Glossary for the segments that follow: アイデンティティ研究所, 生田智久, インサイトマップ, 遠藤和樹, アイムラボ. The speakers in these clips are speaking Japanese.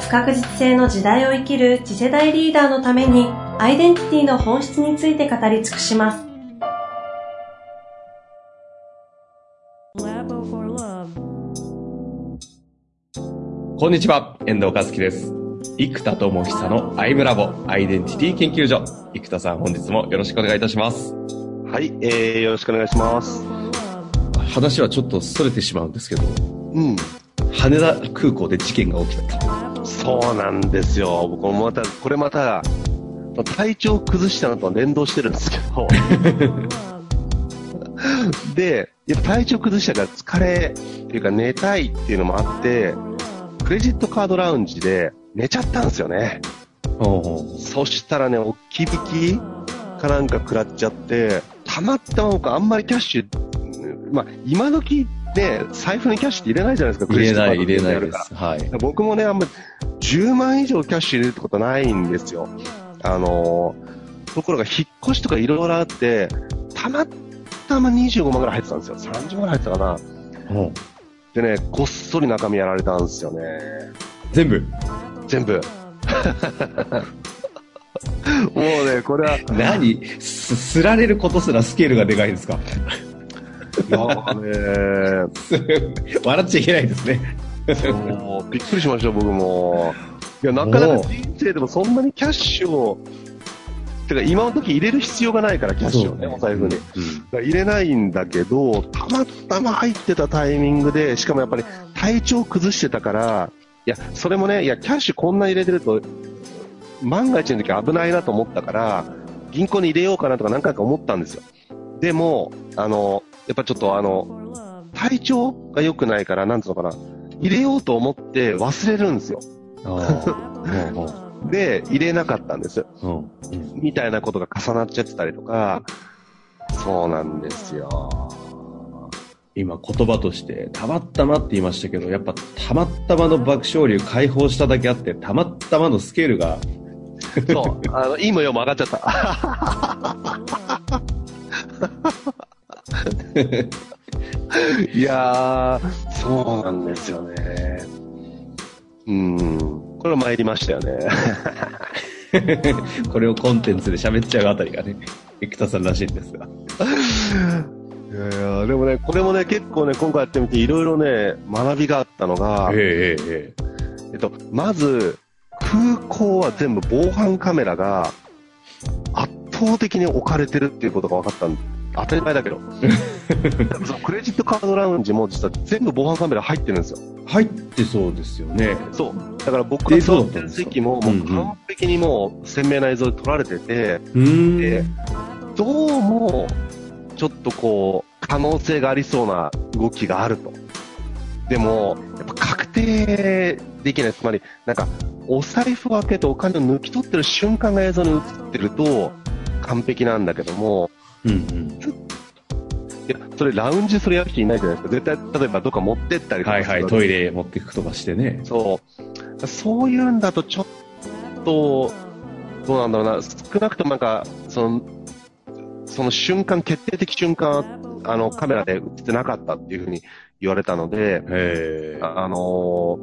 不確実性の時代を生きる次世代リーダーのために、アイデンティティの本質について語り尽くします。こんにちは、遠藤和樹です。生田智久のアイムラボアイデンティティ研究所。生田さん、本日もよろしくお願いいたします。はい、よろしくお願いします。話はちょっと逸れてしまうんですけど、羽田空港で事件が起きた。そうなんですよ。僕もまた、これまた、体調崩したのと連動してるんですけど。で、体調崩したから疲れっていうか寝たいっていうのもあって、クレジットカードラウンジで寝ちゃったんですよね。そしたらね、置き引きかなんか食らっちゃって、たまったま僕あんまりキャッシュ、今時ね、財布にキャッシュって入れないじゃないですか、クレジットカードでやるから。入れないです。はい。僕もね、あんまり10万以上キャッシュ入れるってことないんですよ。ところが引っ越しとかいろいろあって、たまったま25万ぐらい入ってたんですよ。30万ぐらい入ってたかな。でね、こっそり中身やられたんですよね。全部。もうね、これは。何？すられることすらスケールがでかいんですか？いやーねー。笑っちゃいけないですね。びっくりしました、僕も。いや、なかなか人生でもそんなにキャッシュを、てか今の時入れる必要がないからキャッシュをね、お財布に、入れないんだけど、たまたま入ってたタイミングで、しかもやっぱり体調崩してたから、いやそれもね、いやキャッシュこんな入れてると万が一の時危ないなと思ったから、銀行に入れようかなとか何回か思ったんですよ。でもやっぱちょっと体調が良くないから、なんつうのかな、入れようと思って忘れるんですよ。で、入れなかったんです、みたいなことが重なっちゃってたりとか。そうなんですよ。今言葉としてたまったまって言いましたけど、やっぱたまったまの爆笑流解放しただけあって、たまったまのスケールがそう、いいもよも上がっちゃったいやー、そうなんですよね。これ参りましたよね。これをコンテンツで喋っちゃうあたりがね、生田さんらしいんですが。いやでもね、これもね、結構ね、今回やってみていろいろね、学びがあったのが、まず、空港は全部防犯カメラが圧倒的に置かれてるっていうことが分かったんで、当たり前だけど。クレジットカードラウンジも実は全部防犯カメラ入ってるんですよ。入ってそうですよね。そう。だから僕が座ってる席も、もう完璧にもう鮮明な映像で撮られてて、で、どうも、ちょっとこう、可能性がありそうな動きがあると。でも、やっぱ確定できない。つまり、なんか、お財布を開けてお金を抜き取ってる瞬間が映像に映ってると、完璧なんだけども、いや、それラウンジするやる人いないじゃないですか。絶対、例えばどっか持ってったりとか。トイレ持っていくとかしてね。そういうんだとちょっと、どうなんだろうな。少なくともなんか、その瞬間、決定的瞬間、カメラで映ってなかったっていうふうに言われたので、そ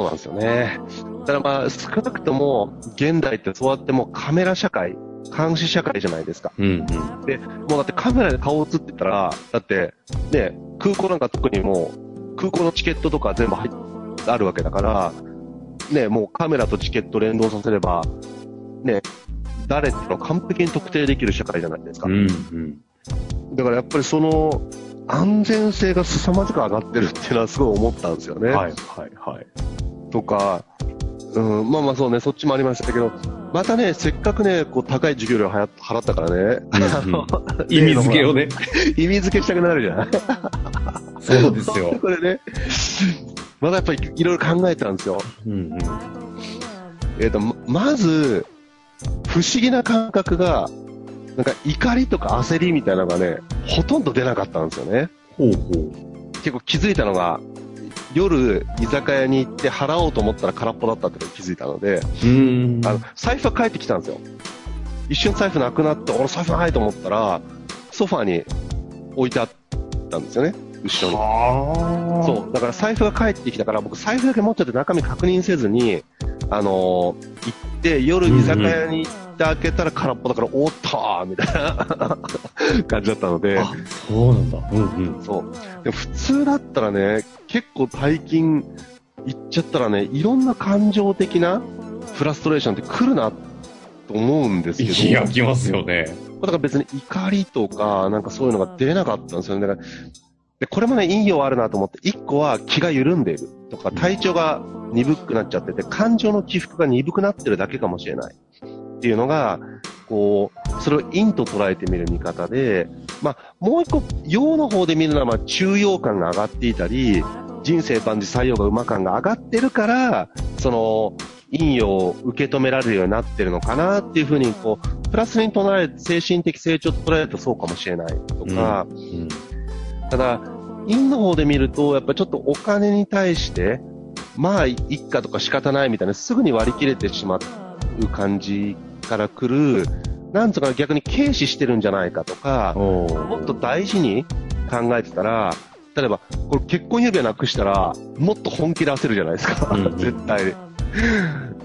うなんですよね。ただ少なくとも、現代ってそうやってもうカメラ社会、監視社会じゃないですか。で、もうだってカメラで顔映ってたら、だって、ね、空港なんか特にもう、空港のチケットとか全部あるわけだから、ね、もうカメラとチケット連動させれば、ね、誰っての完璧に特定できる社会じゃないですか。だからやっぱりその、安全性が凄まじく上がってるっていうのはすごい思ったんですよね。とか、そうね、そっちもありましたけど、またね、せっかくね、こう、高い授業料払ったからね。意味付けをね。意味付けしたくなるじゃん。そうですよ。これね、まだやっぱりいろいろ考えたんですよ。まず不思議な感覚がなんか怒りとか焦りみたいなのがねほとんど出なかったんですよね。ほうほう。結構気づいたのが夜居酒屋に行って払おうと思ったら空っぽだったってことに気づいたので、財布は返ってきたんですよ。一瞬財布なくなって俺財布ないと思ったらソファに置いてあったんですよね、後ろに。はそうだから財布が返ってきたから僕財布だけ持っちゃって中身確認せずに行って夜居酒屋に行って開けたら空っぽだから、おったーみたいな感じだったので。あ、そうなんだ。うんうん。そう。でも普通だったらね、結構最近行っちゃったらね、いろんな感情的なフラストレーションって来るなと思うんですけど。いや、来ますよね。だから別に怒りとかなんかそういうのが出なかったんですよね。だからでこれもね、いいよあるなと思って、一個は気が緩んでいるとか、体調が鈍くなっちゃってて、感情の起伏が鈍くなってるだけかもしれないっていうのが、こう、それを陰と捉えてみる見方で、まあ、もう一個、陽の方で見るのは、まあ、中陽感が上がっていたり、人生万事採用が馬感が上がってるから、その、陰陽を受け止められるようになってるのかなっていうふうに、こう、プラスに捉える、精神的成長と捉えるとそうかもしれないとか、ただ、陰の方で見ると、やっぱちょっとお金に対して、まあ、いっかとか仕方ないみたいな、すぐに割り切れてしまう感じから来る、なんとか逆に軽視してるんじゃないかとか、もっと大事に考えてたら、例えば、これ結婚指輪なくしたら、もっと本気で焦るじゃないですか、絶対。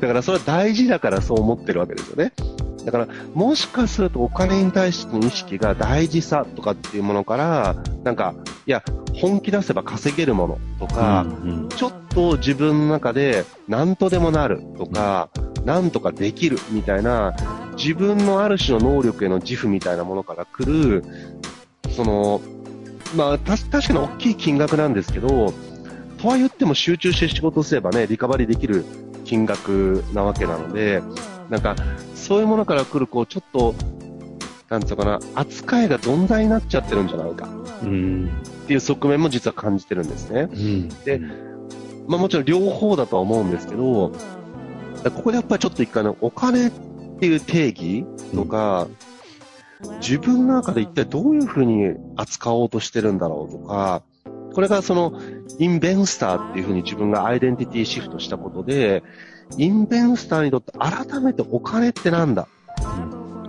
だからそれは大事だからそう思ってるわけですよね。だからもしかするとお金に対しての意識が大事さとかっていうものからなんかいや本気出せば稼げるものとか、ちょっと自分の中で何とでもなるとか、何とかできるみたいな自分のある種の能力への自負みたいなものから来るそのまあ確かに大きい金額なんですけどとは言っても集中して仕事をすればねリカバリーできる金額なわけなのでなんかそういうものから来るこうちょっとなんていうかな扱いがどんざいになっちゃってるんじゃないかっていう側面も実は感じてるんですね。で、まあ、もちろん両方だとは思うんですけどここでやっぱりちょっと一回ねお金っていう定義とか、自分の中で一体どういうふうに扱おうとしてるんだろうとかこれがそのインベンスターっていうふうに自分がアイデンティティシフトしたことでインベンスターにとって改めてお金ってなんだっ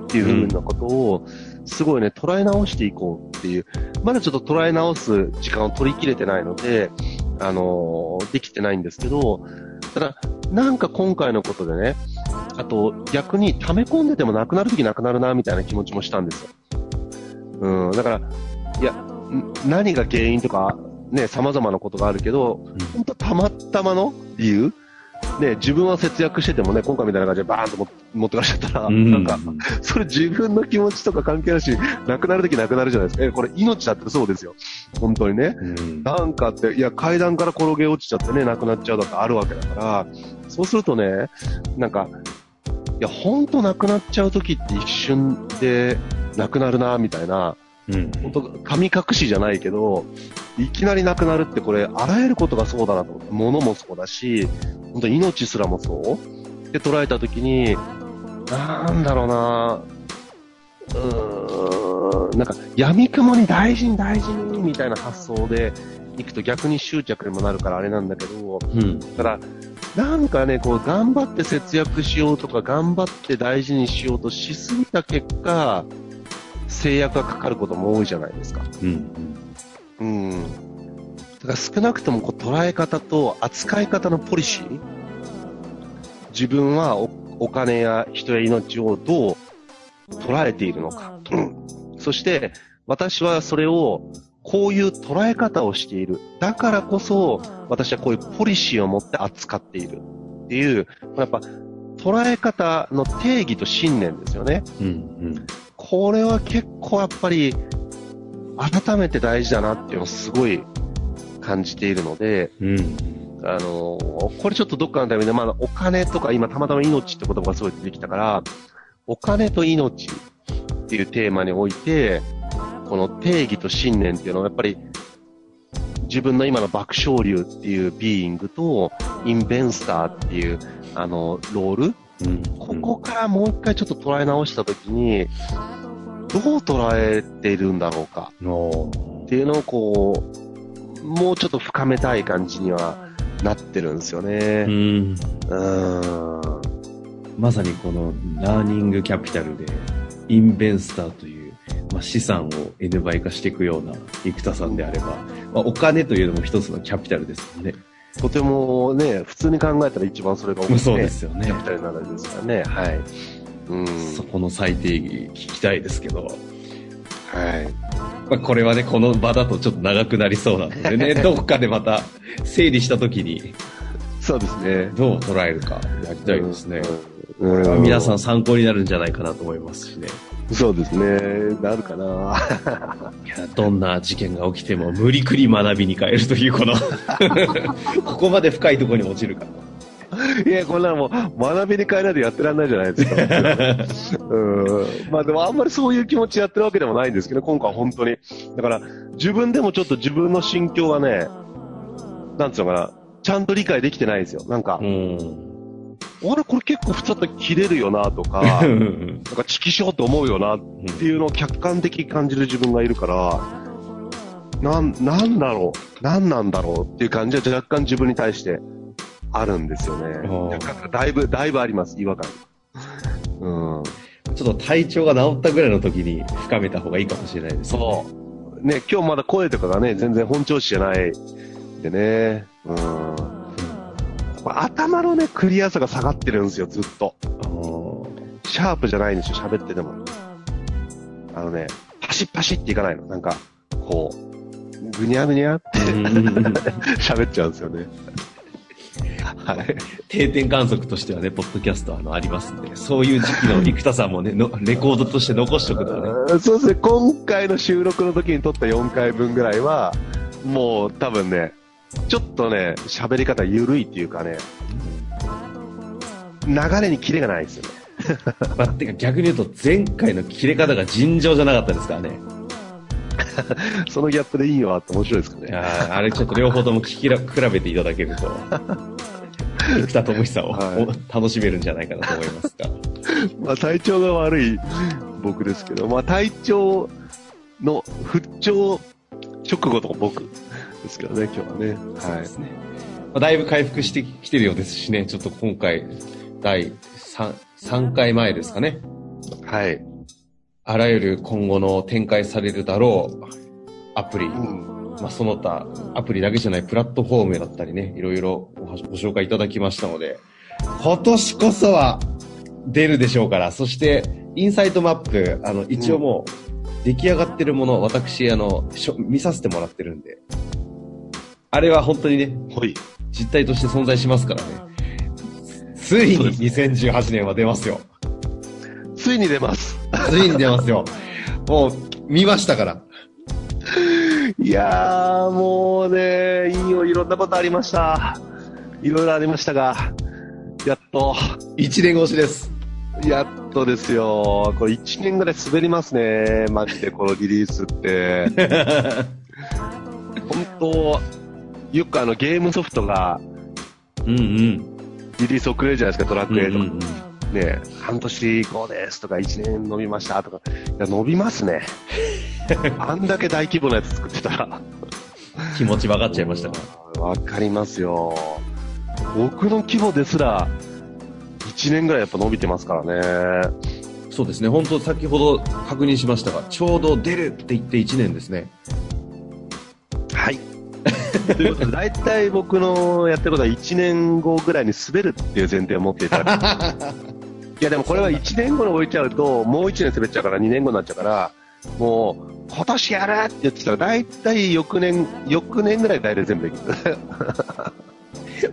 ていうふうなことをすごいね捉え直していこうっていうまだちょっと捉え直す時間を取り切れてないのでできてないんですけどただなんか今回のことでねあと逆に溜め込んでてもなくなるときなくなるなみたいな気持ちもしたんですよ。だからいや何が原因とかね様々なことがあるけど本当たまたまの理由で自分は節約しててもね今回みたいな感じでバーンと持ってかれちゃったらなんかそれ自分の気持ちとか関係ないしなくなるときなくなるじゃないですか。これ命だってそうですよ本当にね。なんかっていや階段から転げ落ちちゃってねなくなっちゃうだってあるわけだからそうするとねなんかいや本当なくなっちゃうときって一瞬でなくなるなみたいな本当神隠しじゃないけどいきなりなくなるってこれあらゆることがそうだなと思って物もそうだし本当命すらもそうって捉えたときになんだろうななんか闇雲に大事に大事にみたいな発想でいくと逆に執着にもなるからあれなんだけど、だからなんかねこう頑張って節約しようとか頑張って大事にしようとしすぎた結果制約がかかることも多いじゃないですか。だから少なくともこう捉え方と扱い方のポリシー、自分は お金や人や命をどう捉えているのか、そして私はそれをこういう捉え方をしている。だからこそ私はこういうポリシーを持って扱っているっていう、やっぱ捉え方の定義と信念ですよね。これは結構やっぱり改めて大事だなっていうのをすごい感じているので、これちょっとどっかのタイミングで、まあ、お金とか今たまたま命って言葉がすごい出てきたからお金と命っていうテーマにおいてこの定義と信念っていうのはやっぱり自分の今の爆笑流っていうビーイングとインベンスターっていうロール、うん、ここからもう一回ちょっと捉え直したときにどう捉えているんだろうかっていうのをこうもうちょっと深めたい感じにはなってるんですよね。うん、まさにこのラーニングキャピタルでインベンスターという、まあ、資産を N 倍化していくような生田さんであれば、まあ、お金というのも一つのキャピタルですよね。とてもね、普通に考えたら一番それが多い、ね、そうですよね。キャピタルならですからね。はい。そこの最定義聞きたいですけど。はい。まあ、これはね、この場だとちょっと長くなりそうなのでね、どこかでまた整理したときに、そうですね。どう捉えるかやりたいですね。これは皆さん参考になるんじゃないかなと思いますしね。そうですね。なるかな。いや、どんな事件が起きても無理くり学びに変えるというこのここまで深いところに落ちるか。いや、こんなのもう学びに変えないとやってらんないじゃないですか。まあでもあんまりそういう気持ちやってるわけでもないんですけど、今回は本当にだから自分でもちょっと自分の心境がね、なんつうのかな、ちゃんと理解できてないんですよ。なんか。あれ、これ結構普通だったら切れるよなとか、なんかチキショーって思うよなっていうのを客観的に感じる自分がいるから、なんだろう、なんなんだろうっていう感じは若干自分に対してあるんですよね。だいぶあります、違和感。ちょっと体調が治ったぐらいの時に深めた方がいいかもしれないですね。そう。ね、今日まだ声とかがね、全然本調子じゃないでね。頭のね、クリアさが下がってるんですよ、ずっと。シャープじゃないんですよ、喋ってても。ね、パシッパシッっていかないの。なんか、こう、ぐにゃぐにゃって喋っちゃうんですよね。はい。定点観測としてはね、ポッドキャストありますんで、そういう時期の生田さんもねの、レコードとして残しとくのね。そうですね、今回の収録の時に撮った4回分ぐらいは、もう多分ね、ちょっとね、喋り方緩いっていうかね、流れにキレがないですよね。まあ、てか逆に言うと前回のキレ方が尋常じゃなかったですからね。そのギャップでいいよって面白いですかね。あれちょっと両方とも比べていただけると、生田智久さんを、はい、楽しめるんじゃないかなと思いますが。まあ体調が悪い僕ですけど、まあ体調の復調直後の僕。ですけどね、今日はね。そうですね。はい。まあ、だいぶ回復してきてるようですしね、ちょっと今回、第 3回前ですかね。はい。あらゆる今後の展開されるだろうアプリ、まあ、その他、アプリだけじゃないプラットフォームだったりね、いろいろご紹介いただきましたので、今年こそは出るでしょうから、そして、インサイトマップ、一応もう、出来上がってるもの、私、見させてもらってるんで、あれは本当にね、実態として存在しますからね。ついに2018年は出ますよ。ついに出ます。ついに出ますよ。もう見ましたから。いやー、もうね、いろんなことありました。いろいろありましたが、やっと。1年越しです。やっとですよ。これ1年ぐらい滑りますね。マジでこのリリースって。本当。よくゲームソフトがリリース遅れるじゃないですか、ドラクエとか、ね、半年後ですとか1年伸びましたとか、いや伸びますね。あんだけ大規模なやつ作ってたら気持ち分かっちゃいましたから分かりますよ。僕の規模ですら1年ぐらいやっぱ伸びてますからね。そうですね、本当先ほど確認しましたがちょうど出るって言って1年ですね。はい。ということで、大体僕のやってることは1年後ぐらいに滑るっていう前提を持っていただく。いやでもこれは1年後に置いちゃうと、もう1年滑っちゃうから2年後になっちゃうから、もう今年やるって言ってたら、大体翌年ぐらい大体全部できる。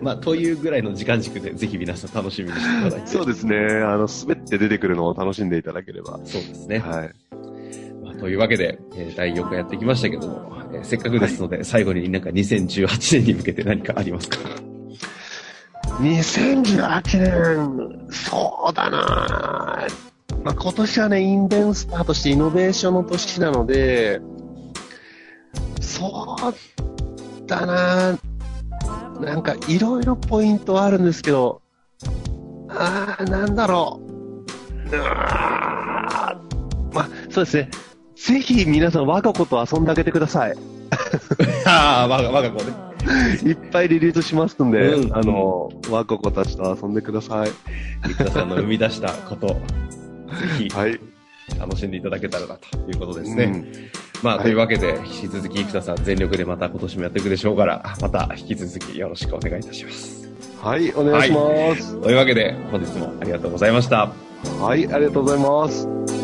まあ、というぐらいの時間軸でぜひ皆さん楽しみにしていただいて。そうですね。滑って出てくるのを楽しんでいただければ。そうですね。はい。というわけで、第4回やってきましたけども、せっかくですので、はい、最後になんか2018年に向けて何かありますか？2018年、そうだな、まあ、今年はね、インベンスターとしてイノベーションの年なので、そうだな、なんかいろいろポイントはあるんですけど、なんだろう。まあ、そうですね。ぜひ皆さん我が子と遊んであげてください。我が子ね。いっぱいリリースしますんで、我が子たちと遊んでください。生田さんの生み出したこと、ぜひ、はい、楽しんでいただけたらなということですね。まあ、というわけで、引き続き生田さん全力でまた今年もやっていくでしょうから、また引き続きよろしくお願いいたします。はい、お願いします。はい、というわけで、本日もありがとうございました。はい、ありがとうございます。